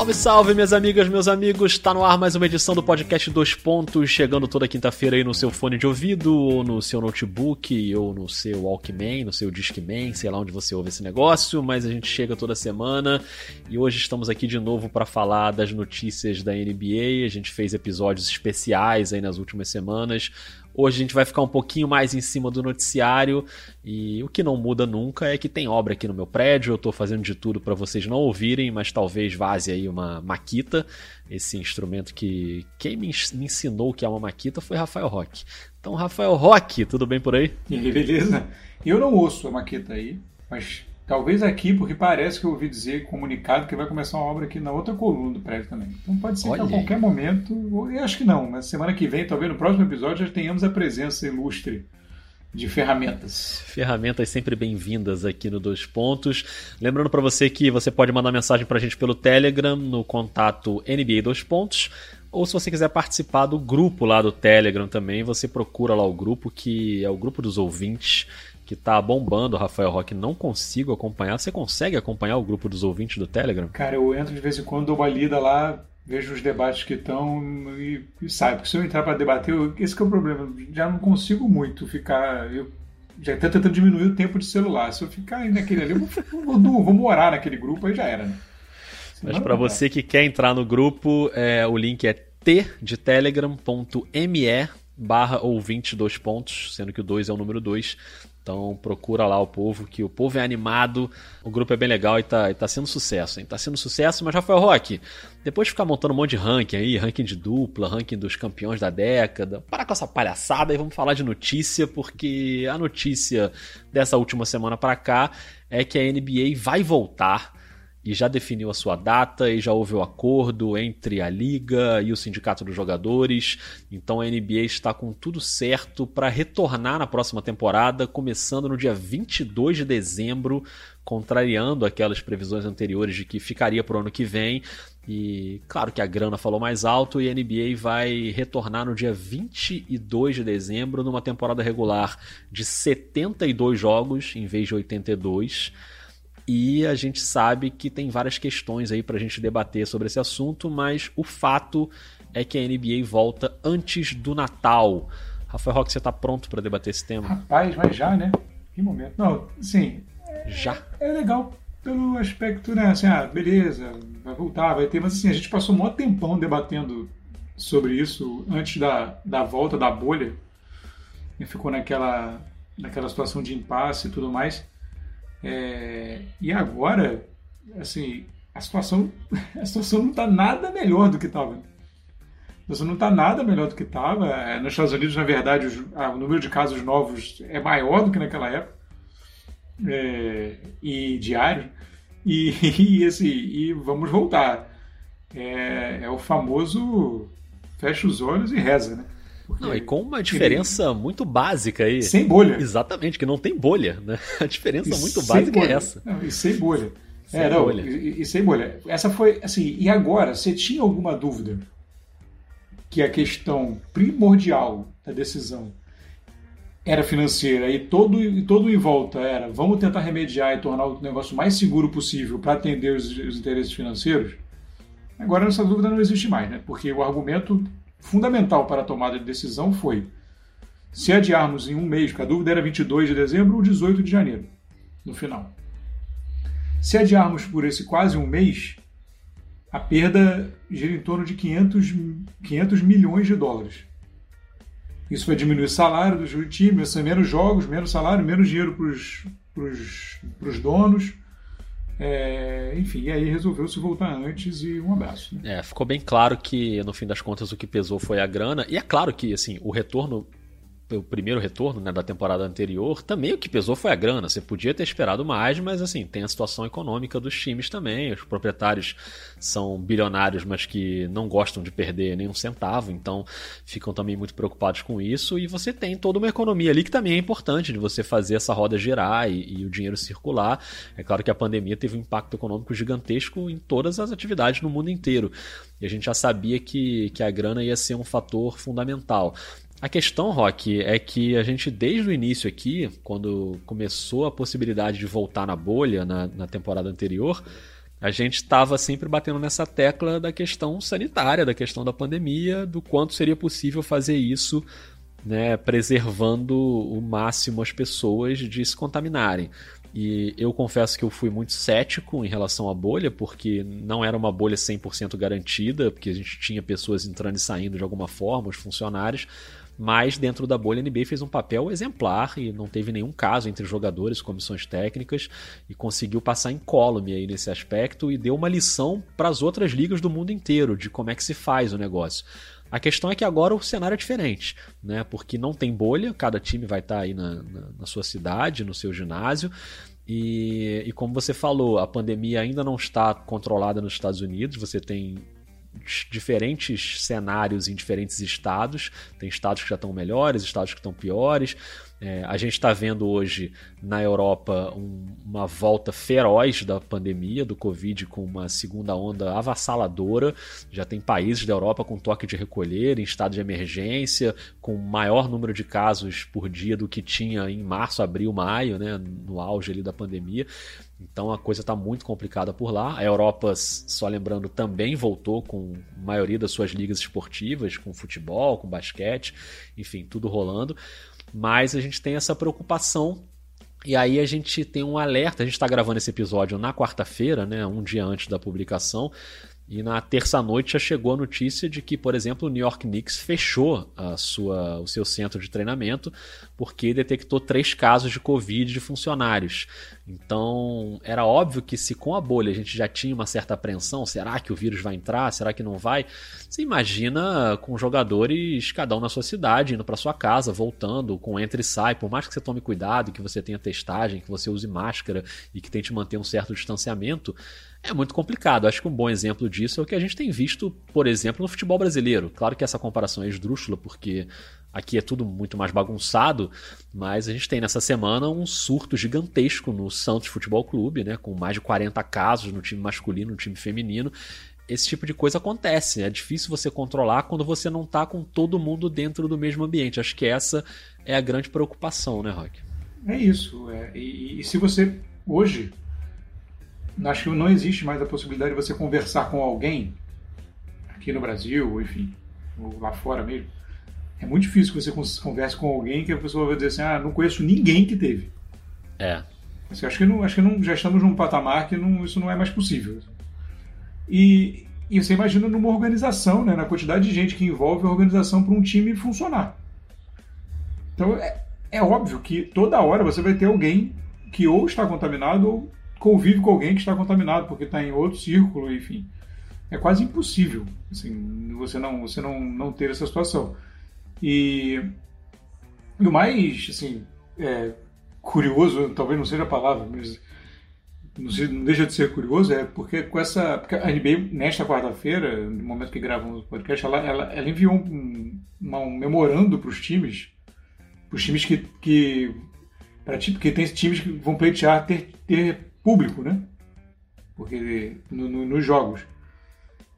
Salve, salve, minhas amigas, meus amigos. Tá no ar mais uma edição do podcast 2 Pontos, chegando toda quinta-feira aí no seu fone de ouvido, ou no seu notebook, ou no seu Walkman, no seu Discman, sei lá onde você ouve esse negócio, mas a gente chega toda semana e hoje estamos aqui de novo para falar das notícias da NBA. A gente fez episódios especiais aí nas últimas semanas. Hoje a gente vai ficar um pouquinho mais em cima do noticiário, e o que não muda nunca é que tem obra aqui no meu prédio. Eu tô fazendo de tudo para vocês não ouvirem, mas talvez vaze aí uma maquita. Esse instrumento que quem me ensinou que é uma maquita foi Rafael Roque. Então, Rafael Roque, tudo bem por aí? E aí, beleza? Eu não ouço a maquita aí, mas talvez aqui, porque parece que eu ouvi dizer, comunicado, que vai começar uma obra aqui na outra coluna do prédio também. Então pode ser que a qualquer momento, eu acho que não, mas semana que vem, talvez no próximo episódio, já tenhamos a presença ilustre de ferramentas. Ferramentas sempre bem-vindas aqui no 2 Pontos. Lembrando para você que você pode mandar mensagem para a gente pelo Telegram, no contato NBA 2 Pontos, ou se você quiser participar do grupo lá do Telegram também, você procura lá o grupo, que é o grupo dos ouvintes, que tá bombando. Rafael Roque, não consigo acompanhar. Você consegue acompanhar o grupo dos ouvintes do Telegram? Cara, eu entro de vez em quando, dou uma lida lá, vejo os debates que estão e saio. Porque se eu entrar para debater, esse que é o problema. Já não consigo muito ficar... Eu já estou tentando diminuir o tempo de celular. Se eu ficar aí naquele ali, eu vou morar naquele grupo, aí já era, né? Mas para você que quer entrar no grupo, o link é telegram.me/ouvinte2 pontos, sendo que o 2 é o número 2. Então procura lá o povo, que o povo é animado, o grupo é bem legal e tá sendo sucesso, hein? Tá sendo sucesso. Mas Rafael Roque, depois de ficar montando um monte de ranking aí, ranking de dupla, ranking dos campeões da década, para com essa palhaçada e vamos falar de notícia, porque a notícia dessa última semana para cá é que a NBA vai voltar e já definiu a sua data e já houve o acordo entre a Liga e o Sindicato dos Jogadores. Então a NBA está com tudo certo para retornar na próxima temporada, começando no dia 22 de dezembro, contrariando aquelas previsões anteriores de que ficaria para o ano que vem. E claro que a grana falou mais alto, e a NBA vai retornar no dia 22 de dezembro, numa temporada regular de 72 jogos em vez de 82. E a gente sabe que tem várias questões aí para a gente debater sobre esse assunto, mas o fato é que a NBA volta antes do Natal. Rafael Roque, você está pronto para debater esse tema? Rapaz, mas já, né? Que momento. Não, sim. Já? É legal pelo aspecto, né? Assim, beleza, vai voltar, vai ter. Mas assim, a gente passou um maior tempão debatendo sobre isso antes da volta da bolha. E ficou naquela situação de impasse e tudo mais. E agora, assim, a situação não está nada melhor do que estava. Nos Estados Unidos, na verdade, o número de casos novos é maior do que naquela época, e diário. E vamos voltar. É o famoso fecha os olhos e reza, né? Não, e com uma diferença muito básica aí. Sem bolha. Exatamente, que não tem bolha, né? A diferença muito básica é essa. Não, e sem bolha. Sem bolha. Essa foi, assim, e agora, você tinha alguma dúvida que a questão primordial da decisão era financeira e todo em volta era vamos tentar remediar e tornar o negócio mais seguro possível para atender os interesses financeiros? Agora essa dúvida não existe mais, né? Porque o argumento fundamental para a tomada de decisão foi: se adiarmos em um mês, porque a dúvida era 22 de dezembro ou 18 de janeiro, no final. Se adiarmos por esse quase um mês, a perda gira em torno de 500 milhões de dólares. Isso vai diminuir o salário do time, vai ser menos jogos, menos salário, menos dinheiro para os donos. Enfim, e aí resolveu se voltar antes e um abraço, né? Ficou bem claro que no fim das contas o que pesou foi a grana, e é claro que assim, o primeiro retorno, né, da temporada anterior, também o que pesou foi a grana. Você podia ter esperado mais, mas assim, tem a situação econômica dos times também. Os proprietários são bilionários, mas que não gostam de perder nenhum centavo, então ficam também muito preocupados com isso, e você tem toda uma economia ali que também é importante de você fazer essa roda girar e o dinheiro circular. É claro que a pandemia teve um impacto econômico gigantesco em todas as atividades no mundo inteiro, e a gente já sabia que a grana ia ser um fator fundamental. A questão, Roque, é que a gente desde o início aqui, quando começou a possibilidade de voltar na bolha na temporada anterior, A gente estava sempre batendo nessa tecla da questão sanitária, da questão da pandemia, do quanto seria possível fazer isso, né, preservando o máximo as pessoas de se contaminarem. E eu confesso que eu fui muito cético em relação à bolha, porque não era uma bolha 100% garantida, porque a gente tinha pessoas entrando e saindo de alguma forma, os funcionários, mas dentro da bolha a NBA fez um papel exemplar e não teve nenhum caso entre jogadores, comissões técnicas, e conseguiu passar incólume aí nesse aspecto e deu uma lição para as outras ligas do mundo inteiro de como é que se faz o negócio. A questão é que agora o cenário é diferente, né? Porque não tem bolha, cada time vai estar aí na sua cidade, no seu ginásio, e como você falou, a pandemia ainda não está controlada nos Estados Unidos, você tem diferentes cenários em diferentes estados, tem estados que já estão melhores, estados que estão piores. A gente está vendo hoje na Europa uma volta feroz da pandemia, do Covid, com uma segunda onda avassaladora. Já tem países da Europa com toque de recolher, em estado de emergência, com maior número de casos por dia do que tinha em março, abril, maio, né, no auge ali da pandemia. Então a coisa está muito complicada por lá. A Europa, só lembrando, também voltou com a maioria das suas ligas esportivas, com futebol, com basquete, enfim, tudo rolando. Mas a gente tem essa preocupação e aí a gente tem um alerta. A gente está gravando esse episódio na quarta-feira, né, um dia antes da publicação, e na terça-noite já chegou a notícia de que, por exemplo, o New York Knicks fechou o seu centro de treinamento porque detectou 3 casos de Covid de funcionários. Então era óbvio que, se com a bolha a gente já tinha uma certa apreensão, será que o vírus vai entrar, será que não vai? Você imagina com jogadores, cada um na sua cidade, indo para sua casa, voltando, com entra e sai, por mais que você tome cuidado, que você tenha testagem, que você use máscara e que tente manter um certo distanciamento, é muito complicado. Acho que um bom exemplo disso é o que a gente tem visto, por exemplo, no futebol brasileiro. Claro que essa comparação é esdrúxula, porque aqui é tudo muito mais bagunçado, mas a gente tem nessa semana um surto gigantesco no Santos Futebol Clube, né, com mais de 40 casos no time masculino, no time feminino. Esse tipo de coisa acontece, é difícil você controlar quando você não está com todo mundo dentro do mesmo ambiente. Acho que essa é a grande preocupação, né, Roque? É isso, e se você hoje, acho que não existe mais a possibilidade de você conversar com alguém aqui no Brasil, enfim, ou lá fora mesmo. É muito difícil que você converse com alguém que a pessoa vai dizer assim, não conheço ninguém que teve. É. Assim, acho que não, já estamos num patamar que não, isso não é mais possível. E você imagina numa organização, né, na quantidade de gente que envolve a organização para um time funcionar. Então é óbvio que toda hora você vai ter alguém que ou está contaminado ou convive com alguém que está contaminado, porque está em outro círculo, enfim. É quase impossível assim, você não ter essa situação. E o mais assim, curioso, talvez não seja a palavra, mas não deixa de ser curioso, é porque porque a NBA, nesta quarta-feira, no momento que gravamos o podcast, ela enviou um memorando para os times, que tem times que vão pleitear ter público, né? Porque nos jogos.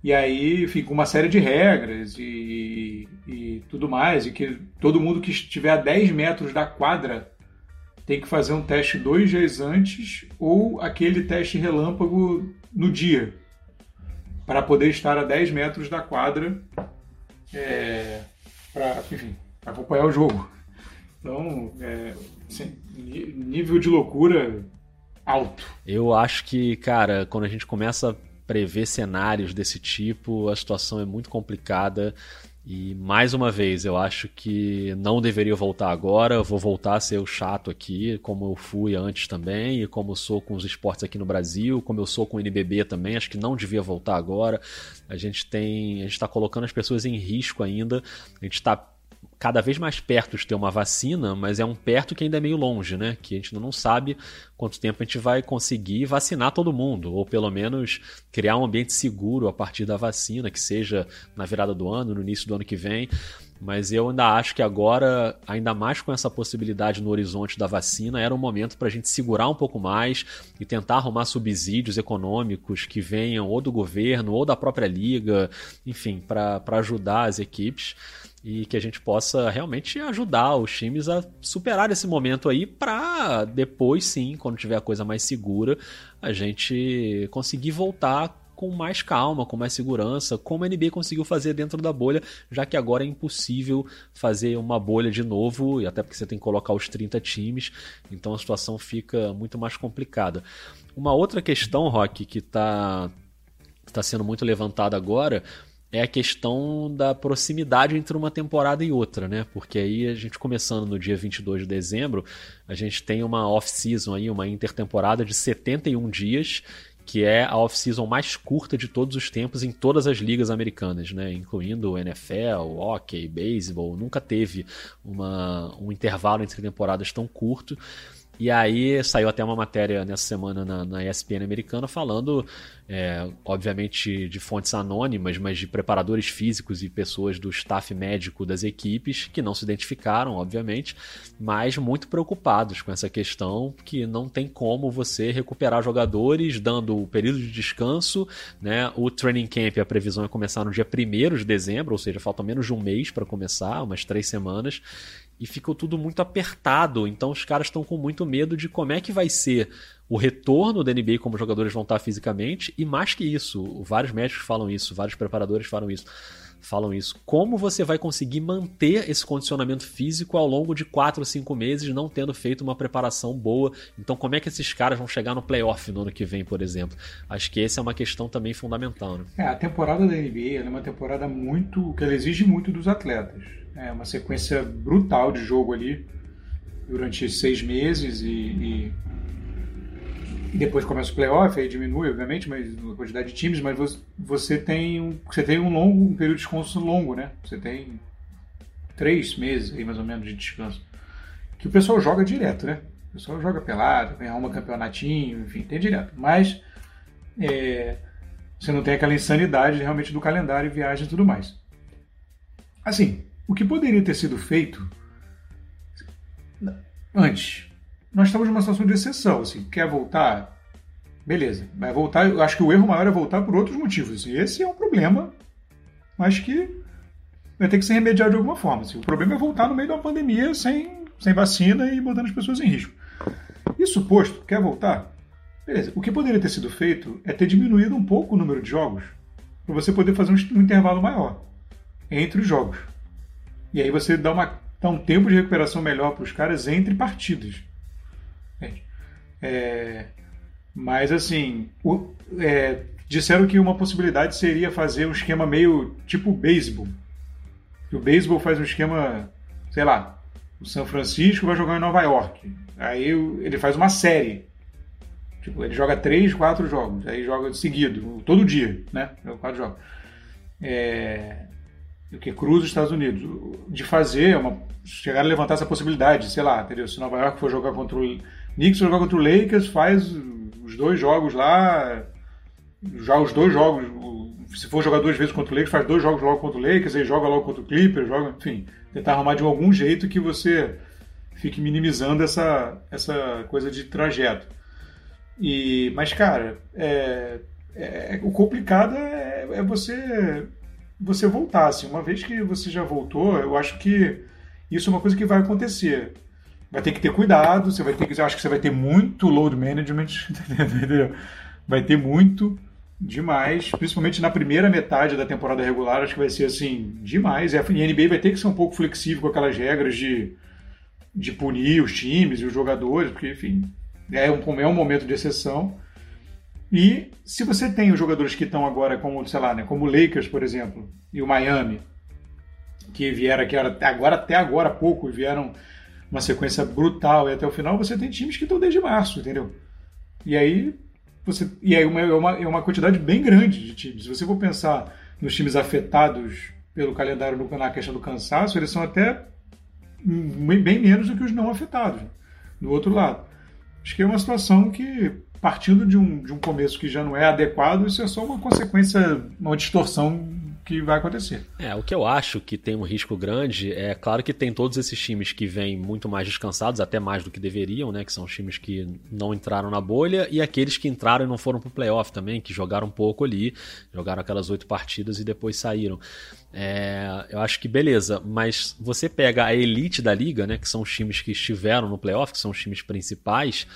E aí fica uma série de regras e tudo mais, e que todo mundo que estiver a 10 metros da quadra tem que fazer um teste 2 dias antes ou aquele teste relâmpago no dia, para poder estar a 10 metros da quadra para acompanhar o jogo. Então, assim, nível de loucura alto. Eu acho que, cara, quando a gente começa a prever cenários desse tipo, a situação é muito complicada. E mais uma vez, eu acho que não deveria voltar agora. Eu vou voltar a ser o chato aqui, como eu fui antes também, e como eu sou com os esportes aqui no Brasil, como eu sou com o NBB também. Acho que não devia voltar agora. A gente está colocando as pessoas em risco ainda. A gente está cada vez mais perto de ter uma vacina, mas é um perto que ainda é meio longe, né? Que a gente não sabe quanto tempo a gente vai conseguir vacinar todo mundo, ou pelo menos criar um ambiente seguro a partir da vacina, que seja na virada do ano, no início do ano que vem. Mas eu ainda acho que agora, ainda mais com essa possibilidade no horizonte da vacina, era um momento para a gente segurar um pouco mais e tentar arrumar subsídios econômicos que venham ou do governo ou da própria liga, enfim, para ajudar as equipes e que a gente possa realmente ajudar os times a superar esse momento aí para depois sim, quando tiver a coisa mais segura, a gente conseguir voltar com mais calma, com mais segurança, como a NBA conseguiu fazer dentro da bolha, já que agora é impossível fazer uma bolha de novo, e até porque você tem que colocar os 30 times, então a situação fica muito mais complicada. Uma outra questão, Roque, que está sendo muito levantada agora, é a questão da proximidade entre uma temporada e outra, né? Porque aí a gente começando no dia 22 de dezembro, a gente tem uma off-season aí, uma intertemporada de 71 dias, que é a off-season mais curta de todos os tempos em todas as ligas americanas, né? Incluindo o NFL, hockey, beisebol, nunca teve um intervalo entre temporadas tão curto. E aí saiu até uma matéria nessa semana na ESPN americana falando, obviamente, de fontes anônimas, mas de preparadores físicos e pessoas do staff médico das equipes, que não se identificaram, obviamente, mas muito preocupados com essa questão, que não tem como você recuperar jogadores dando o período de descanso, né? O training camp, a previsão é começar no dia 1º de dezembro, ou seja, falta menos de um mês para começar, umas 3 semanas, e ficou tudo muito apertado, então os caras estão com muito medo de como é que vai ser o retorno da NBA, como os jogadores vão estar fisicamente, e mais que isso, vários médicos falam isso, vários preparadores falam isso. Como você vai conseguir manter esse condicionamento físico ao longo de 4 ou 5 meses, não tendo feito uma preparação boa? Então como é que esses caras vão chegar no playoff no ano que vem, por exemplo? Acho que essa é uma questão também fundamental, né? A temporada da NBA é uma temporada que ela exige muito dos atletas. É uma sequência brutal de jogo ali durante 6 meses e depois começa o playoff, aí diminui, obviamente, mas a quantidade de times, mas você tem um período de descanso longo, né? Você tem 3 meses aí mais ou menos de descanso. Que o pessoal joga direto, né? O pessoal joga pelado, arruma campeonatinho, enfim, tem direto. Mas você não tem aquela insanidade realmente do calendário, viagem e tudo mais. Assim, o que poderia ter sido feito antes? Nós estamos numa situação de exceção, assim, quer voltar? Beleza, vai voltar, eu acho que o erro maior é voltar por outros motivos, assim, esse é um problema, mas que vai ter que ser remediado de alguma forma, assim, o problema é voltar no meio de uma pandemia sem vacina e botando as pessoas em risco. Isso posto, quer voltar? Beleza, o que poderia ter sido feito é ter diminuído um pouco o número de jogos, para você poder fazer um intervalo maior entre os jogos, e aí você dá um tempo de recuperação melhor para os caras entre partidas. Mas assim, disseram que uma possibilidade seria fazer um esquema meio tipo beisebol. O beisebol faz um esquema, sei lá, o São Francisco vai jogar em Nova York, aí ele faz uma série, tipo, ele joga 3, 4 jogos, aí joga seguido, todo dia, né? 4 jogos. O que cruza os Estados Unidos, de fazer chegar a levantar essa possibilidade, sei lá, entendeu? Se Nova York for jogar contra o Knicks, for jogar contra o Lakers, faz os 2 jogos lá, já os 2 jogos, se for jogar 2 vezes contra o Lakers, faz 2 jogos logo contra o Lakers, aí joga logo contra o Clippers, joga, enfim, tentar arrumar de algum jeito que você fique minimizando essa coisa de trajeto. Mas, cara, o complicado é você voltar, assim, uma vez que você já voltou, eu acho que isso é uma coisa que vai acontecer. Vai ter que ter cuidado, eu acho que você vai ter muito load management, entendeu? Vai ter muito, demais, principalmente na primeira metade da temporada regular, acho que vai ser assim, demais. E a NBA vai ter que ser um pouco flexível com aquelas regras de punir os times e os jogadores, porque, enfim, é um momento de exceção. E se você tem os jogadores que estão agora, como, sei lá, né, como o Lakers, por exemplo, e o Miami, que vieram aqui até agora há pouco, vieram uma sequência brutal e até o final, você tem times que estão desde março, entendeu? E aí é uma quantidade bem grande de times. Se você for pensar nos times afetados pelo calendário na questão do cansaço, eles são até bem menos do que os não afetados, né? Do outro lado. Acho que é uma situação que, partindo de um começo que já não é adequado, isso é só uma consequência, uma distorção que vai acontecer. É, o que eu acho que tem um risco grande é, claro que tem todos esses times que vêm muito mais descansados, até mais do que deveriam, né, que são os times que não entraram na bolha, e aqueles que entraram e não foram pro playoff também, que jogaram um pouco ali, jogaram aquelas 8 partidas e depois saíram. É, eu acho que beleza, mas você pega a elite da liga, né, que são os times que estiveram no playoff, que são os times principais,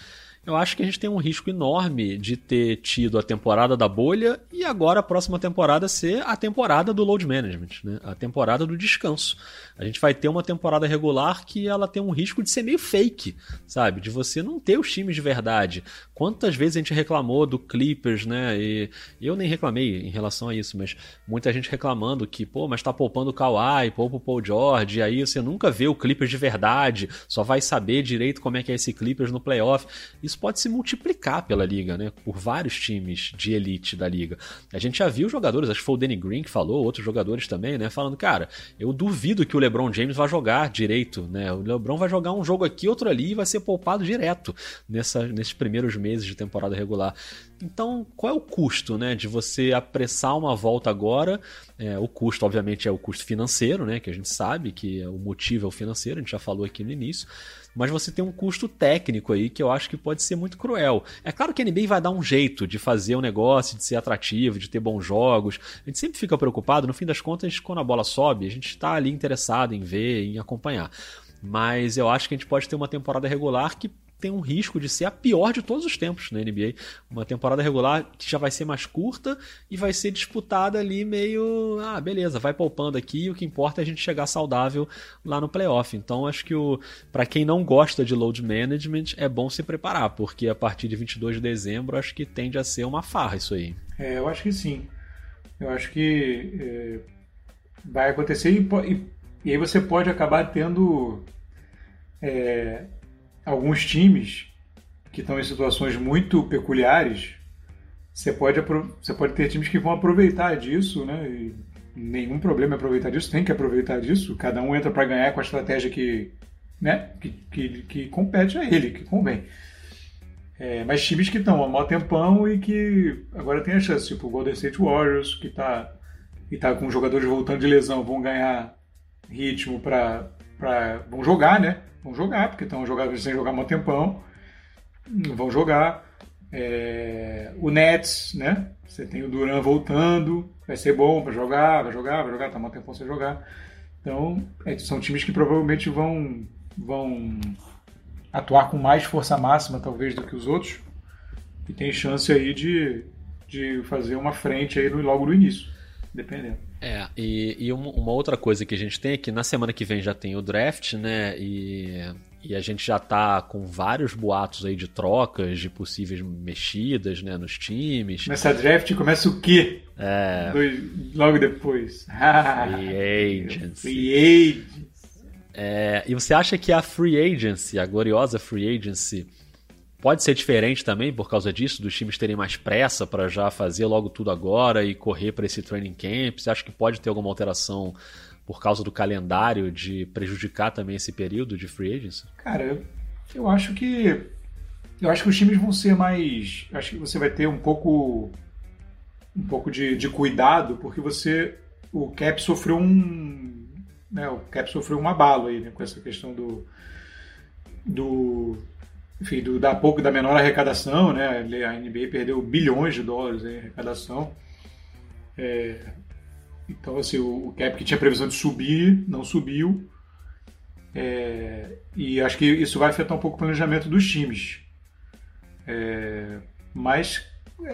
eu acho que a gente tem um risco enorme de ter tido a temporada da bolha e agora a próxima temporada ser a temporada do load management, né? A temporada do descanso. A gente vai ter uma temporada regular que ela tem um risco de ser meio fake, sabe? De você não ter os times de verdade. Quantas vezes a gente reclamou do Clippers, né? E eu nem reclamei em relação a isso, mas muita gente reclamando que, pô, mas tá poupando o Kawhi, poupa o Paul George, e aí você nunca vê o Clippers de verdade, só vai saber direito como é que é esse Clippers no playoff. Isso pode se multiplicar pela liga, né? Por vários times de elite da liga. A gente já viu jogadores, acho que foi o Danny Green que falou, outros jogadores também, né? Falando, cara, eu duvido que o LeBron James vai jogar direito, né? O LeBron vai jogar um jogo aqui, outro ali, e vai ser poupado direto nesses primeiros meses de temporada regular. Então, qual é o custo, né, de você apressar uma volta agora? É, o custo, obviamente, é o custo financeiro, né? Que a gente sabe que o motivo é o financeiro, a gente já falou aqui no início. Mas você tem um custo técnico aí que eu acho que pode ser muito cruel. É claro que a NBA vai dar um jeito de fazer um negócio, de ser atrativo, de ter bons jogos. A gente sempre fica preocupado, no fim das contas, quando a bola sobe, a gente está ali interessado em ver, em acompanhar. Mas eu acho que a gente pode ter uma temporada regular que tem um risco de ser a pior de todos os tempos na NBA. Uma temporada regular que já vai ser mais curta e vai ser disputada ali meio... Ah, beleza, vai poupando aqui, o que importa é a gente chegar saudável lá no playoff. Então, acho que para quem não gosta de load management, é bom se preparar, porque a partir de 22 de dezembro, acho que tende a ser uma farra isso aí. É, eu acho que sim. Eu acho que vai acontecer e aí você pode acabar tendo... alguns times que estão em situações muito peculiares, você pode ter times que vão aproveitar disso, né? E nenhum problema é aproveitar disso, tem que aproveitar disso. Cada um entra para ganhar com a estratégia que compete a ele, que convém. É, mas times que estão há mó tempão e que agora tem a chance, tipo o Golden State Warriors, que tá com jogadores voltando de lesão, vão ganhar ritmo vão jogar, né? Vão jogar, porque estão jogando sem jogar há um tempão, vão jogar. O Nets, né? Você tem o Duran voltando, vai ser bom para jogar, vai jogar, tá há um tempão sem jogar. Então, são times que provavelmente vão atuar com mais força máxima, talvez, do que os outros, e tem chance aí de fazer uma frente aí logo no início, dependendo. É, e uma outra coisa que a gente tem é que na semana que vem já tem o draft, né, e a gente já tá com vários boatos aí de trocas, de possíveis mexidas, né, nos times. Começa a draft e começa o quê? É... Logo depois. Free agents. E você acha que a free agency, a gloriosa free agency, pode ser diferente também por causa disso, dos times terem mais pressa para já fazer logo tudo agora e correr para esse training camp? Você acha que pode ter alguma alteração por causa do calendário de prejudicar também esse período de free agency? Cara, eu acho que os times vão ser mais... Acho que você vai ter um pouco de cuidado, porque o cap sofreu um abalo aí, né, com essa questão da menor arrecadação, né? A NBA perdeu bilhões de dólares em arrecadação. Então, assim, o cap que tinha previsão de subir, não subiu. E acho que isso vai afetar um pouco o planejamento dos times. Mas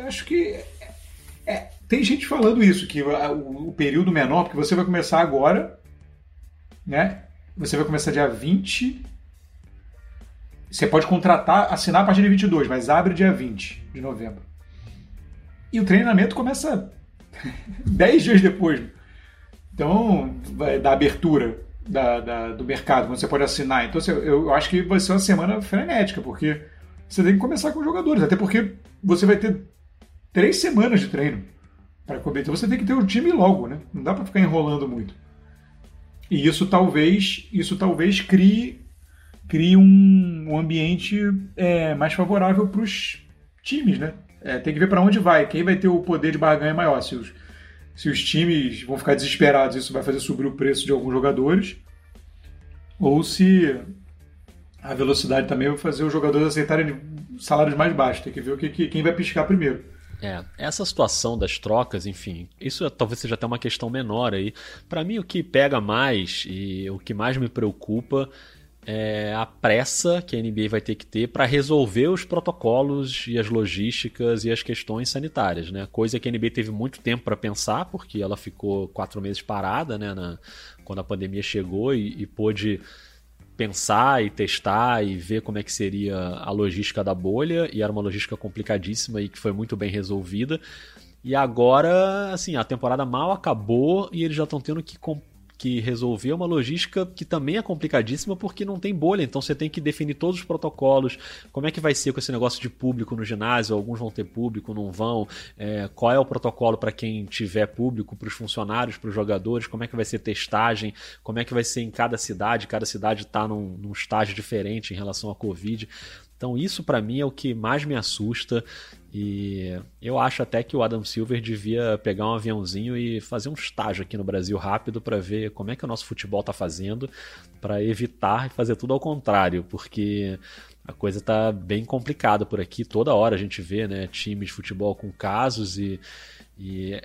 acho que tem gente falando isso, que o período menor, porque você vai começar agora, né? Você vai começar dia 20... Você pode contratar, assinar a partir de 22, mas abre dia 20 de novembro. E o treinamento começa 10 dias depois. Então, da abertura do mercado, quando você pode assinar. Então, eu acho que vai ser uma semana frenética, porque você tem que começar com os jogadores. Até porque você vai ter 3 semanas de treino para cobrir. Então, você tem que ter o time logo, né? Não dá para ficar enrolando muito. E isso talvez cria um ambiente mais favorável para os times, né? Tem que ver para onde vai, quem vai ter o poder de barganha maior, se os se os times vão ficar desesperados, isso vai fazer subir o preço de alguns jogadores, ou se a velocidade também vai fazer os jogadores aceitarem salários mais baixos. Tem que ver quem vai piscar primeiro. É, essa situação das trocas, enfim, isso talvez seja até uma questão menor aí. Para mim, o que pega mais e o que mais me preocupa é a pressa que a NBA vai ter que ter para resolver os protocolos e as logísticas e as questões sanitárias, né? Coisa que a NBA teve muito tempo para pensar, porque ela ficou 4 meses parada, né, quando a pandemia chegou e pôde pensar e testar e ver como é que seria a logística da bolha, e era uma logística complicadíssima e que foi muito bem resolvida. E agora, assim, a temporada mal acabou e eles já estão tendo que resolver uma logística que também é complicadíssima, porque não tem bolha, então você tem que definir todos os protocolos, como é que vai ser com esse negócio de público no ginásio, alguns vão ter público, não vão, qual é o protocolo para quem tiver público, para os funcionários, para os jogadores, como é que vai ser testagem, como é que vai ser em cada cidade está num estágio diferente em relação à Covid. Então isso para mim é o que mais me assusta, e eu acho até que o Adam Silver devia pegar um aviãozinho e fazer um estágio aqui no Brasil rápido para ver como é que o nosso futebol está fazendo, para evitar fazer tudo ao contrário, porque a coisa está bem complicada por aqui. Toda hora a gente vê, né, times de futebol com casos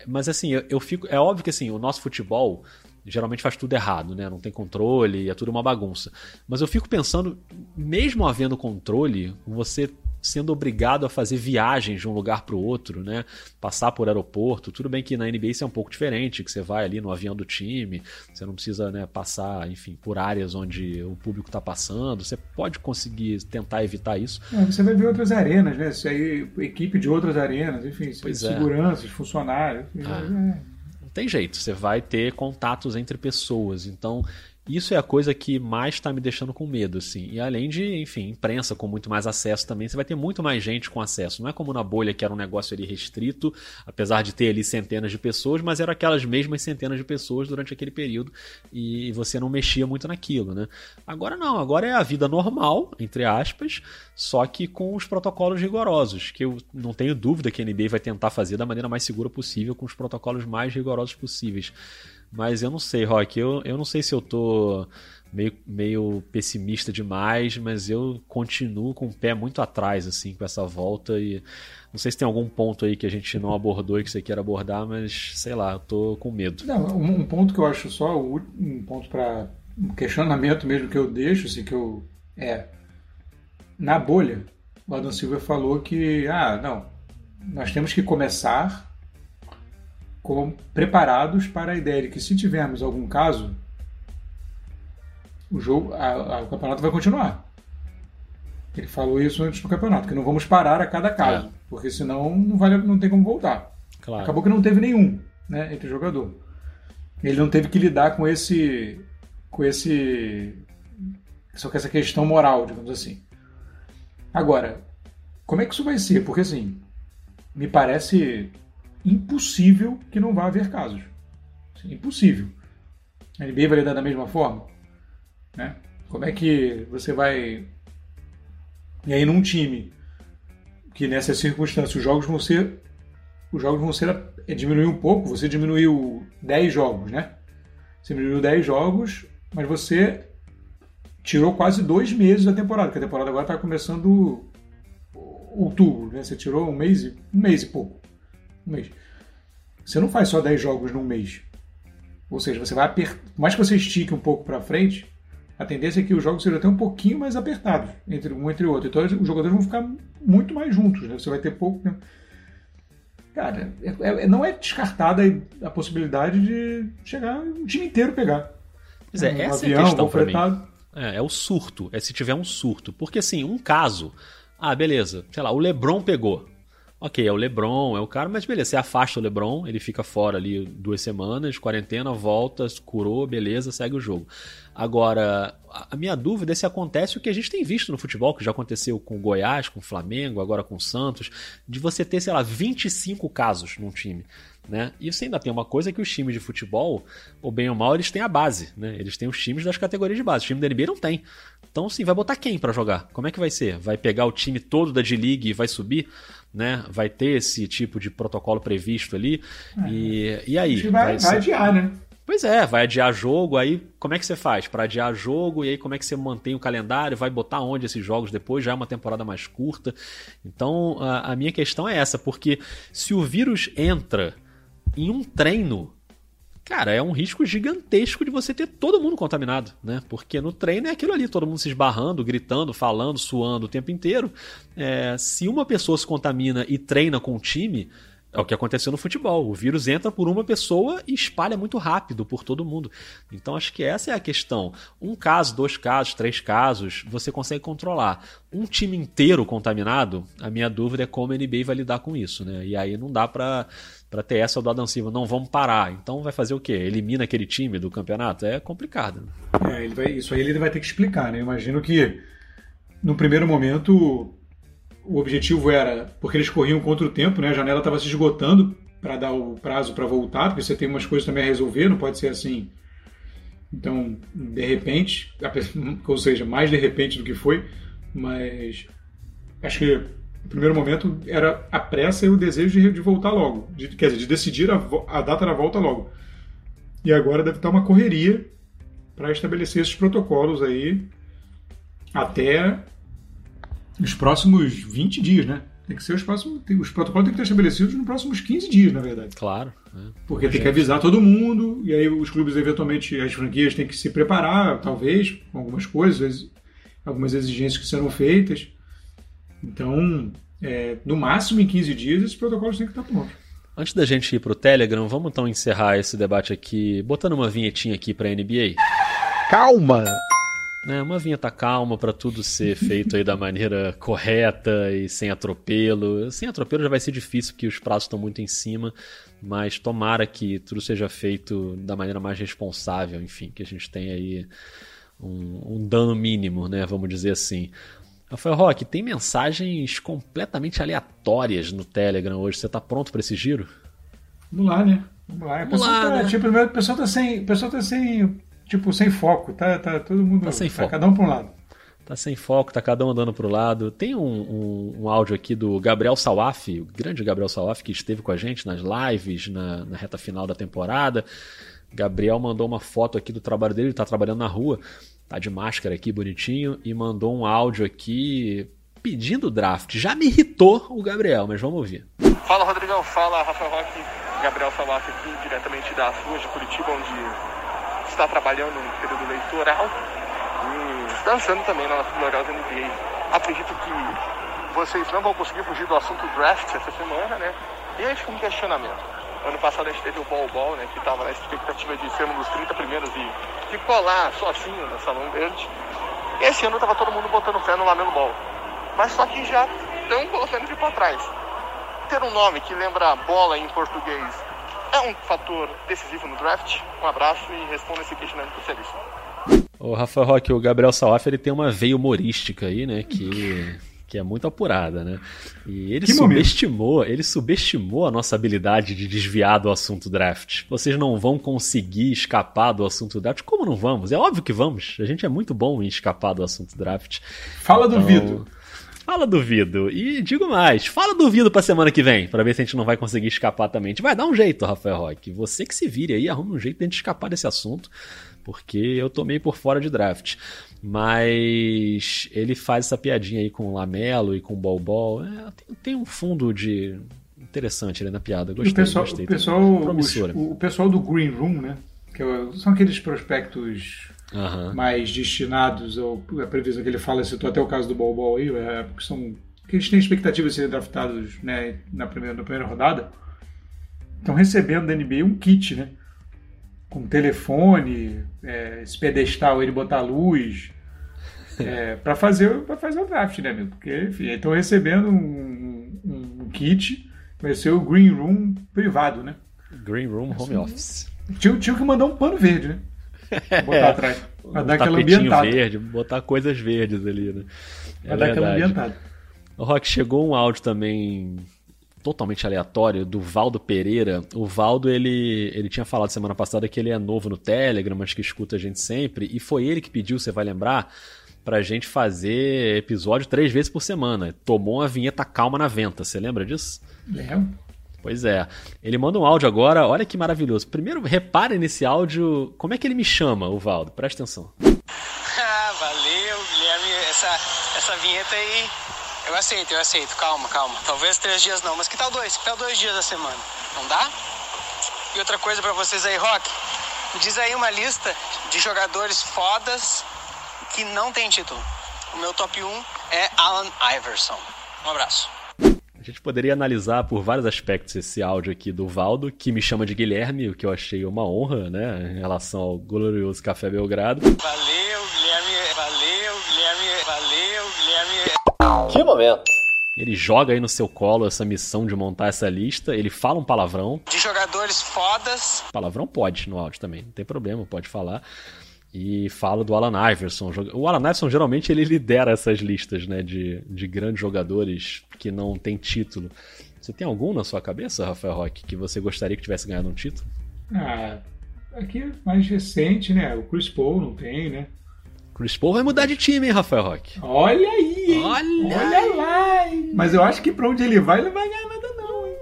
mas assim, eu fico, é óbvio que assim, o nosso futebol geralmente faz tudo errado, né? Não tem controle, é tudo uma bagunça. Mas eu fico pensando, mesmo havendo controle, você sendo obrigado a fazer viagens de um lugar para o outro, né? Passar por aeroporto, tudo bem que na NBA isso é um pouco diferente, que você vai ali no avião do time, você não precisa, né, passar, enfim, por áreas onde o público está passando, você pode conseguir tentar evitar isso. Você vai ver outras arenas, né? Você aí, equipe de outras arenas, enfim, seguranças, funcionários, tem jeito, você vai ter contatos entre pessoas, então isso é a coisa que mais está me deixando com medo, assim. E além de, enfim, imprensa com muito mais acesso também, você vai ter muito mais gente com acesso, não é como na bolha que era um negócio ali restrito, apesar de ter ali centenas de pessoas, mas eram aquelas mesmas centenas de pessoas durante aquele período e você não mexia muito naquilo, né? Agora não, agora é a vida normal, entre aspas, só que com os protocolos rigorosos, que eu não tenho dúvida que a NBA vai tentar fazer da maneira mais segura possível, com os protocolos mais rigorosos possíveis. Mas eu não sei, Roque, eu não sei se eu tô meio pessimista demais, mas eu continuo com o pé muito atrás, assim, com essa volta, e não sei se tem algum ponto aí que a gente não abordou e que você queira abordar, mas sei lá, eu tô com medo. Não, um ponto que eu acho só, um ponto para um questionamento mesmo que eu deixo, assim, na bolha, o Adam Silver falou que, nós temos que começar preparados para a ideia de que se tivermos algum caso, o campeonato vai continuar. Ele falou isso antes do campeonato, que não vamos parar a cada caso, porque senão não tem como voltar. Claro. Acabou que não teve nenhum, né, entre o jogador. Ele não teve que lidar com essa questão moral, digamos assim. Agora, como é que isso vai ser? Porque assim, me parece impossível que não vá haver casos. Impossível. A NBA vai lidar da mesma forma, né? Como é que você vai... E aí num time que nessas circunstâncias os jogos vão ser diminuir um pouco, você diminuiu 10 jogos, né? Você diminuiu 10 jogos, mas você tirou quase 2 meses da temporada, porque a temporada agora está começando outubro, né? Você tirou um mês e pouco. Você não faz só 10 jogos num mês. Ou seja, você vai apertar. Por mais que você estique um pouco para frente, a tendência é que os jogos sejam até um pouquinho mais apertados entre um e outro. Então os jogadores vão ficar muito mais juntos, né? Você vai ter pouco tempo. Cara, não é descartada a possibilidade de chegar o time inteiro pegar. Pois é, essa avião, é a questão para mim. É o surto. É se tiver um surto. Porque assim, um caso. Ah, beleza. Sei lá, o LeBron pegou. Ok, é o LeBron, é o cara, mas beleza, você afasta o LeBron, ele fica fora ali 2 semanas, quarentena, volta, curou, beleza, segue o jogo. Agora, a minha dúvida é se acontece o que a gente tem visto no futebol, que já aconteceu com o Goiás, com o Flamengo, agora com o Santos, de você ter, 25 casos num time, né? E você ainda tem uma coisa que os times de futebol, ou bem ou mal, eles têm a base, né? Eles têm os times das categorias de base, o time da NBA não tem. Então, sim, vai botar quem para jogar? Como é que vai ser? Vai pegar o time todo da G League e vai subir? Né? Vai ter esse tipo de protocolo previsto ali? E aí? Vai adiar, né? Pois é, vai adiar jogo, aí como é que você faz para adiar jogo, e aí como é que você mantém o calendário, vai botar onde esses jogos depois, já é uma temporada mais curta. Então a minha questão é essa, porque se o vírus entra em um treino, cara, é um risco gigantesco de você ter todo mundo contaminado, né? Porque no treino é aquilo ali, todo mundo se esbarrando, gritando, falando, suando o tempo inteiro. Se uma pessoa se contamina e treina com o time... É o que aconteceu no futebol. O vírus entra por uma pessoa e espalha muito rápido por todo mundo. Então acho que essa é a questão. Um caso, dois casos, três casos, você consegue controlar. Um time inteiro contaminado, a minha dúvida é como a NBA vai lidar com isso, né? E aí não dá para ter essa do Adam Silver. Não, vamos parar. Então vai fazer o quê? Elimina aquele time do campeonato? É complicado. Né? Isso aí ele vai ter que explicar, né? Eu imagino que no primeiro momento... O objetivo era, porque eles corriam contra o tempo, né? A janela estava se esgotando para dar o prazo para voltar, porque você tem umas coisas também a resolver, não pode ser assim. Então, de repente, ou seja, mais de repente do que foi, mas acho que o primeiro momento era a pressa e o desejo de voltar logo, quer dizer, de decidir a data da volta logo. E agora deve estar uma correria para estabelecer esses protocolos aí até... Nos próximos 20 dias, né? Tem que ser os próximos. Os protocolos têm que estar estabelecidos nos próximos 15 dias, na verdade. Claro. É. Porque tem que avisar todo mundo, e aí os clubes, eventualmente, as franquias têm que se preparar, talvez, com algumas coisas, algumas exigências que serão feitas. Então, no máximo em 15 dias, esses protocolos têm que estar prontos. Antes da gente ir para o Telegram, vamos então encerrar esse debate aqui, botando uma vinhetinha aqui para a NBA. Calma! Uma vinheta calma para tudo ser feito aí da maneira correta e sem atropelo. Sem atropelo já vai ser difícil porque os prazos estão muito em cima, mas tomara que tudo seja feito da maneira mais responsável, enfim, que a gente tenha aí um dano mínimo, né? Vamos dizer assim. Rafael Roque, tem mensagens completamente aleatórias no Telegram hoje. Você tá pronto para esse giro? Vamos lá, né? Vamos lá, né? Tipo, o pessoal tá sem... Tipo, sem foco, tá todo mundo... Tá sem foco. Tá cada um para um lado. Tá sem foco, tá cada um andando para o lado. Tem um áudio aqui do Gabriel Sawaf, o grande Gabriel Sawaf, que esteve com a gente nas lives, na reta final da temporada. Gabriel mandou uma foto aqui do trabalho dele, ele tá trabalhando na rua, tá de máscara aqui, bonitinho, e mandou um áudio aqui pedindo draft. Já me irritou o Gabriel, mas vamos ouvir. Fala, Rodrigão. Fala, Rafael Roque. Gabriel Sawaf aqui, diretamente das ruas de Curitiba, onde... está trabalhando no período eleitoral e dançando também na nossa gloriosa NBA. Acredito que vocês não vão conseguir fugir do assunto draft essa semana, né? Deixa um questionamento. Ano passado a gente teve o Bol Bol, né? Que estava na expectativa de ser um dos 30 primeiros e de colar sozinho na Salão Verde. Esse ano estava todo mundo botando fé no Lamelo Ball. Mas só que já estão colocando ele para trás. Ter um nome que lembra bola em português é um fator decisivo no draft. Um abraço e responda esse questionamento para o serviço. O Rafa Roque, o Gabriel Sawaf, ele tem uma veia humorística aí, né? Que é muito apurada, né? E ele subestimou a nossa habilidade de desviar do assunto draft. Vocês não vão conseguir escapar do assunto draft. Como não vamos? É óbvio que vamos. A gente é muito bom em escapar do assunto draft. Fala duvido. E digo mais, fala duvido pra semana que vem, pra ver se a gente não vai conseguir escapar também. A gente vai dar um jeito, Rafael Roque. Você que se vire aí, arruma um jeito de a gente escapar desse assunto, porque eu tô meio por fora de draft. Mas ele faz essa piadinha aí com o Lamelo e com o Bol Bol. Tem um fundo de interessante ali na piada. Gostei. O pessoal do Green Room, né? Que são aqueles prospectos... Uhum. Mais destinados à previsão que ele fala, citou até o caso do Bol Bol aí, que eles têm expectativa de serem draftados, né, na primeira rodada, estão recebendo da NBA um kit, né, com telefone, esse pedestal, ele botar luz, para fazer o draft, né, amigo? Porque, enfim, estão recebendo um kit, vai ser o Green Room privado, né? Green Room Home Office. Tinha que mandar um pano verde, né? Botar atrás. Vai dar aquela ambientada. Verde, botar coisas verdes ali, né? Vai dar aquela ambientada. O Rock, chegou um áudio também totalmente aleatório do Valdo Pereira. O Valdo, ele tinha falado semana passada que ele é novo no Telegram, mas que escuta a gente sempre. E foi ele que pediu, você vai lembrar, pra gente fazer episódio 3 vezes por semana. Tomou uma vinheta calma na venta, você lembra disso? Lembro. Pois é. Ele manda um áudio agora, olha que maravilhoso. Primeiro, reparem nesse áudio, como é que ele me chama, o Valdo? Presta atenção. Ah, valeu, Guilherme. Essa vinheta aí, eu aceito. Calma. Talvez 3 dias não, mas que tal 2? Que tal 2 dias da semana? Não dá? E outra coisa pra vocês aí, Rock, me diz aí uma lista de jogadores fodas que não tem título. O meu top 1 é Allen Iverson. Um abraço. A gente poderia analisar por vários aspectos esse áudio aqui do Valdo, que me chama de Guilherme, o que eu achei uma honra, né, em relação ao glorioso Café Belgrado. Valeu, Guilherme. Que momento. Ele joga aí no seu colo essa missão de montar essa lista, ele fala um palavrão. De jogadores fodas. Palavrão pode no áudio também, não tem problema, pode falar. E fala do Allen Iverson. O Allen Iverson geralmente ele lidera essas listas, né, de grandes jogadores que não tem título. Você tem algum na sua cabeça, Rafael Roque, que você gostaria que tivesse ganhado um título? Ah, aqui é mais recente, né? O Chris Paul não tem, né? Chris Paul vai mudar de time, hein, Rafael Roque? Olha aí, hein? Olha lá, hein? Mas eu acho que pra onde ele vai ganhar nada não, hein?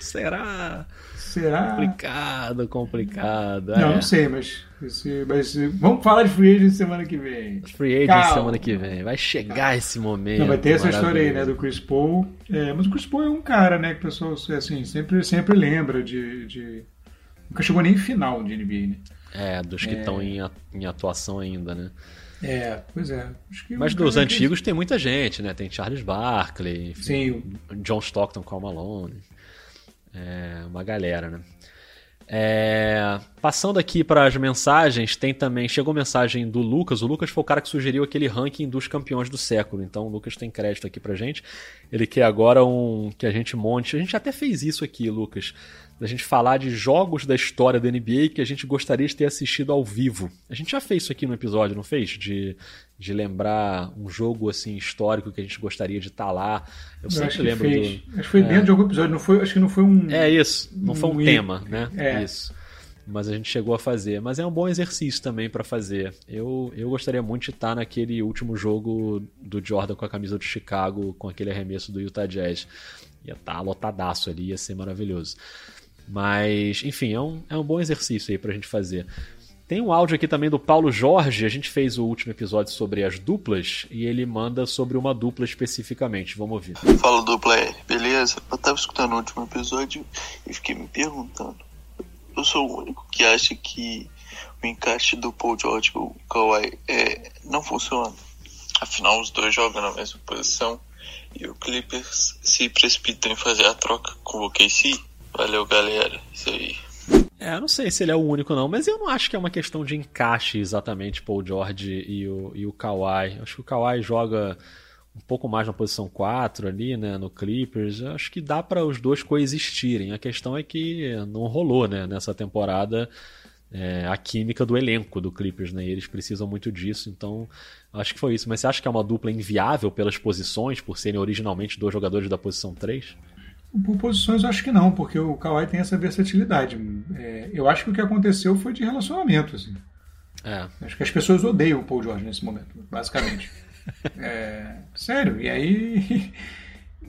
Será? Complicado. Não sei, mas vamos falar de free agent semana que vem. Vai chegar esse momento. Não, vai ter essa história aí, né, do Chris Paul. É, mas o Chris Paul é um cara, né, que o pessoal assim, sempre lembra de... Nunca chegou nem em final de NBA, né? É, dos que estão em atuação ainda, né? É, pois é. Mas dos antigos tem muita gente, né? Tem Charles Barkley, enfim, John Stockton, Karl Malone. É, uma galera, né? É, passando aqui para as mensagens, tem também, chegou mensagem do Lucas. O Lucas foi o cara que sugeriu aquele ranking dos campeões do século, então o Lucas tem crédito aqui pra gente. Ele quer agora que a gente monte, a gente até fez isso aqui, Lucas, da gente falar de jogos da história da NBA que a gente gostaria de ter assistido ao vivo. A gente já fez isso aqui no episódio, não fez? De lembrar um jogo assim histórico que a gente gostaria de estar lá. Eu sempre lembro do... Acho que foi dentro de algum episódio, não foi, acho que não foi um... É isso, não foi um tema, né? É. Isso. Mas a gente chegou a fazer. Mas é um bom exercício também para fazer. Eu gostaria muito de estar naquele último jogo do Jordan com a camisa do Chicago, com aquele arremesso do Utah Jazz. Ia estar lotadaço ali, ia ser maravilhoso. Mas, enfim, é um bom exercício aí pra gente fazer. Tem um áudio aqui também do Paulo Jorge. A gente fez o último episódio sobre as duplas e ele manda sobre uma dupla especificamente. Vamos ouvir. Fala, dupla L. Beleza? Eu tava escutando o último episódio e fiquei me perguntando. Eu sou o único que acha que o encaixe do Paul George com o Kawhi não funciona. Afinal, os dois jogam na mesma posição e o Clippers se precipitou em fazer a troca com o OKC. Valeu, galera. Isso aí. Eu não sei se ele é o único não, mas eu não acho que é uma questão de encaixe exatamente Paul George e o Kawhi. Acho que o Kawhi joga um pouco mais na posição 4 ali, né, no Clippers. Acho que dá para os dois coexistirem. A questão é que não rolou, né, nessa temporada a química do elenco do Clippers, né? Eles precisam muito disso, então acho que foi isso. Mas você acha que é uma dupla inviável pelas posições, por serem originalmente dois jogadores da posição 3? Por posições eu acho que não, porque o Kawhi tem essa versatilidade. Eu acho que o que aconteceu foi de relacionamento, assim. Acho que as pessoas odeiam o Paul George nesse momento, basicamente. Sério, e aí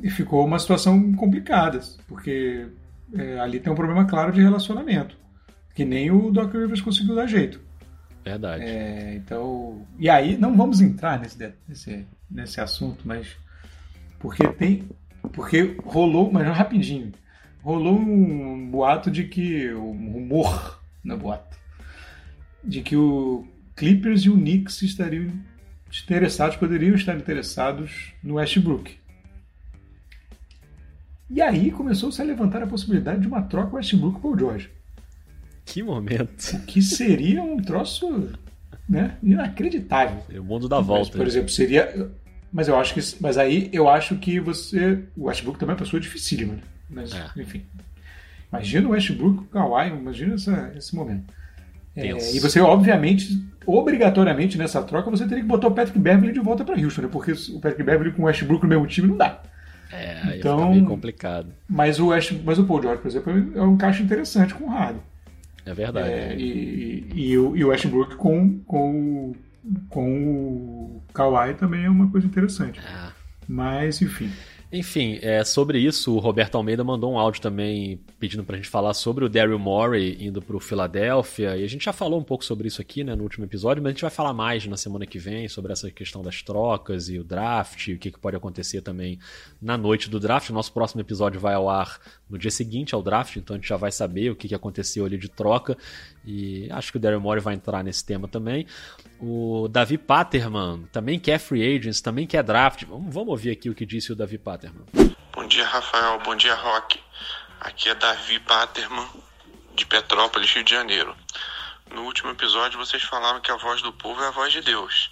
ficou uma situação complicada, porque ali tem um problema claro de relacionamento, que nem o Doc Rivers conseguiu dar jeito. Verdade. Então, e aí, não vamos entrar nesse assunto, mas porque tem... Porque rolou, mas rapidinho, rolou um boato de que, um rumor na boate, de que o Clippers e o Knicks poderiam estar interessados no Westbrook. E aí começou-se a levantar a possibilidade de uma troca Westbrook por George. Que momento! O que seria um troço, né, inacreditável. O mundo dá volta. Mas, por exemplo, seria... Mas aí eu acho que você... O Westbrook também é uma pessoa dificílima, né? Mas, enfim. Imagina o Westbrook, o Kawhi, imagina esse momento. E você, obviamente, obrigatoriamente, nessa troca, você teria que botar o Patrick Beverly de volta para Houston, né? Porque o Patrick Beverly com o Westbrook no mesmo time não dá. Então, ia ficar meio complicado. Mas o Paul George, por exemplo, é um caixa interessante com o Harden. É verdade. E o Westbrook com o com o Kawhi também é uma coisa interessante. Ah. Mas, enfim... Enfim, sobre isso, o Roberto Almeida mandou um áudio também pedindo pra gente falar sobre o Daryl Morey indo pro Philadelphia, e a gente já falou um pouco sobre isso aqui, né, no último episódio, mas a gente vai falar mais na semana que vem sobre essa questão das trocas e o draft, o que pode acontecer também na noite do draft. O nosso próximo episódio vai ao ar no dia seguinte ao draft, então a gente já vai saber o que aconteceu ali de troca, e acho que o Daryl Morey vai entrar nesse tema também. O Davi Paterman também quer free agents, também quer draft. Vamos ouvir aqui o que disse o Davi Paterman. Bom dia, Rafael. Bom dia, Roque. Aqui é Davi Paterman, de Petrópolis, Rio de Janeiro. No último episódio, vocês falaram que a voz do povo é a voz de Deus.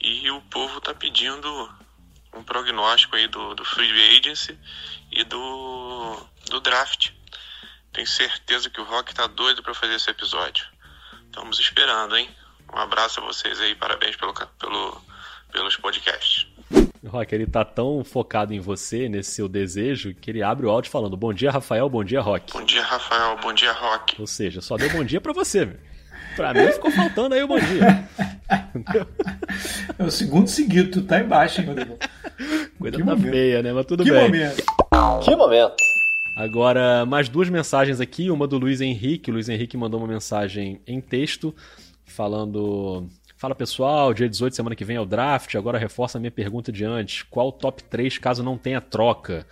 E o povo está pedindo um prognóstico aí do free agency e do draft. Tenho certeza que o Roque está doido para fazer esse episódio. Estamos esperando, hein? Um abraço a vocês aí, parabéns pelos podcasts. Roque, ele tá tão focado em você, nesse seu desejo, que ele abre o áudio falando: bom dia, Rafael, bom dia, Roque. Bom dia, Rafael, bom dia, Roque. Ou seja, só deu bom dia pra você, meu. Pra mim ficou faltando aí o bom dia. É o segundo seguido, tu tá embaixo, hein, meu Deus. Coisa tá feia, né? Mas tudo bem. Que momento. Agora, mais duas mensagens aqui, uma do Luiz Henrique. O Luiz Henrique mandou uma mensagem em texto, falando: fala pessoal, dia 18, semana que vem é o draft, agora reforça a minha pergunta de antes, qual o top 3 caso não tenha troca?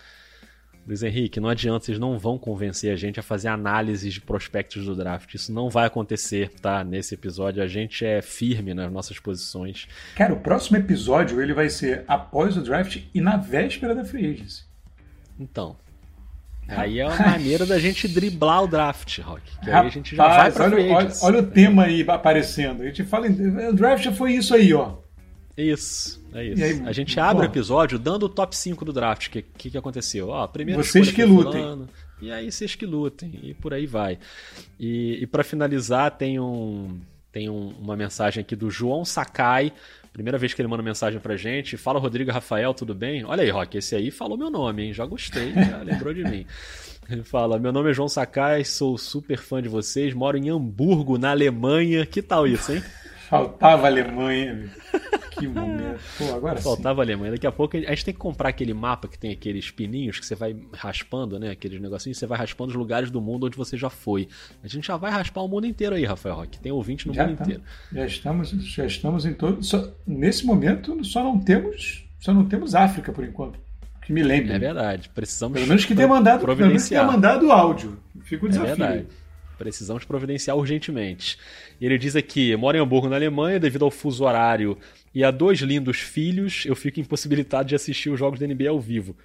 Luiz Henrique, não adianta, vocês não vão convencer a gente a fazer análises de prospectos do draft, isso não vai acontecer, tá? Nesse episódio a gente é firme nas nossas posições. Cara, o próximo episódio ele vai ser após o draft e na véspera da free agency. Então... Aí é uma maneira da gente driblar o draft, Roque. Que aí a gente já vai pra free agents. Olha o tema aí aparecendo. A gente fala, o draft já foi isso aí, ó. Isso, é isso. Aí, a gente abre o episódio dando o top 5 do draft. O que aconteceu? Ó, primeiro vocês que lutem. Falando, e aí vocês que lutem. E por aí vai. E para finalizar, tem uma mensagem aqui do João Sakai. Primeira vez que ele manda mensagem pra gente. Fala, Rodrigo, Rafael, tudo bem? Olha aí, Roque, esse aí falou meu nome, hein? Já gostei, já lembrou de mim. Ele fala: meu nome é João Sakai, sou super fã de vocês, moro em Hamburgo, na Alemanha. Que tal isso, hein? Faltava Alemanha, meu. Que momento. Pô, agora faltava Alemanha. Daqui a pouco a gente tem que comprar aquele mapa que tem aqueles pininhos que você vai raspando, né? Aqueles negocinhos, você vai raspando os lugares do mundo onde você já foi. A gente já vai raspar o mundo inteiro aí, Rafael Roque. Tem ouvinte no já mundo inteiro. Já estamos em todo. Nesse momento só não temos África por enquanto. Que me lembre. É verdade. Precisamos. Pelo menos que tenha mandado o áudio. Fica o desafio. É verdade. Precisamos providenciar urgentemente. Ele diz aqui: moro em Hamburgo, na Alemanha, devido ao fuso horário e a 2 lindos filhos, eu fico impossibilitado de assistir os jogos da NBA ao vivo.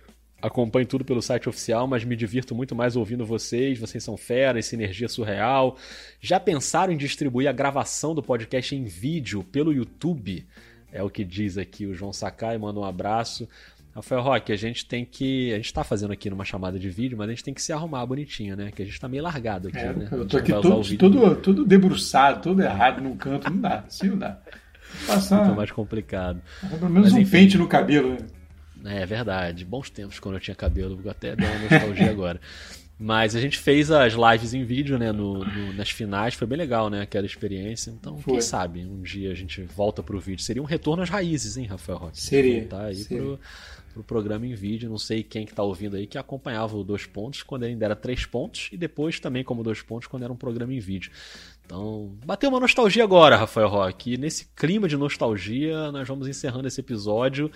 Acompanho tudo pelo site oficial, mas me divirto muito mais ouvindo vocês. Vocês são feras, sinergia surreal. Já pensaram em distribuir a gravação do podcast em vídeo pelo YouTube? É o que diz aqui o João Sakai, manda um abraço. Rafael Roque, a gente tá fazendo aqui numa chamada de vídeo, mas a gente tem que se arrumar bonitinho, né? Que a gente tá meio largado aqui, né? Eu tô aqui todo debruçado, todo errado num canto, não dá, sim, não dá. Passar. Muito mais complicado. Pelo menos um pente no cabelo, né? É verdade, bons tempos quando eu tinha cabelo, vou até dar uma nostalgia agora. Mas a gente fez as lives em vídeo, né, nas finais, foi bem legal, né, aquela experiência. Então, quem sabe, um dia a gente volta pro vídeo. Seria um retorno às raízes, hein, Rafael Roque? Seria. Tá aí pro programa em vídeo. Não sei quem que tá ouvindo aí que acompanhava o 2 Pontos quando ainda era 3 Pontos e depois também como 2 Pontos quando era um programa em vídeo. Então, bateu uma nostalgia agora, Rafael Roque. E nesse clima de nostalgia, nós vamos encerrando esse episódio.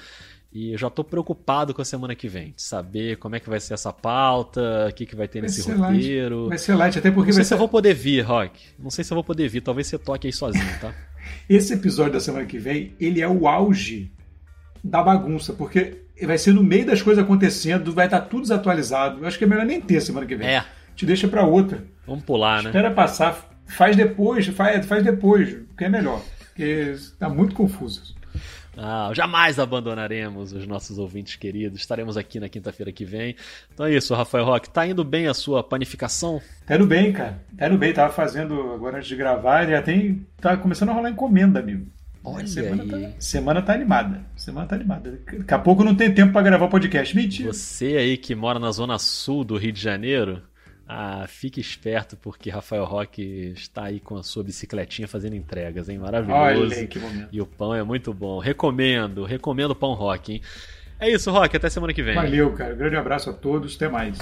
E eu já estou preocupado com a semana que vem, de saber como é que vai ser essa pauta, o que vai ter vai nesse roteiro. Light. Vai ser light, até porque... Não sei se eu vou poder vir, Roque. Não sei se eu vou poder vir, talvez você toque aí sozinho, tá? Esse episódio da semana que vem, ele é o auge da bagunça, porque vai ser no meio das coisas acontecendo, vai estar tudo desatualizado. Eu acho que é melhor nem ter semana que vem. É. Te deixa para outra. Vamos pular, né? Espera passar, faz depois, porque é melhor. Porque está muito confuso. Ah, jamais abandonaremos os nossos ouvintes queridos, estaremos aqui na quinta-feira que vem. Então é isso, Rafael Roque, tá indo bem a sua panificação? Tá indo bem, cara, tá indo bem, tava fazendo agora antes de gravar, tá começando a rolar encomenda, amigo. Olha, semana tá animada, daqui a pouco não tem tempo pra gravar o podcast, mentira. Você aí que mora na zona sul do Rio de Janeiro, Ah, fique esperto porque Rafael Roque está aí com a sua bicicletinha fazendo entregas, hein? Maravilhoso. Olha, que momento. E o pão é muito bom. Recomendo o pão Roque, hein? É isso, Roque. Até semana que vem. Valeu, cara. Grande abraço a todos. Até mais.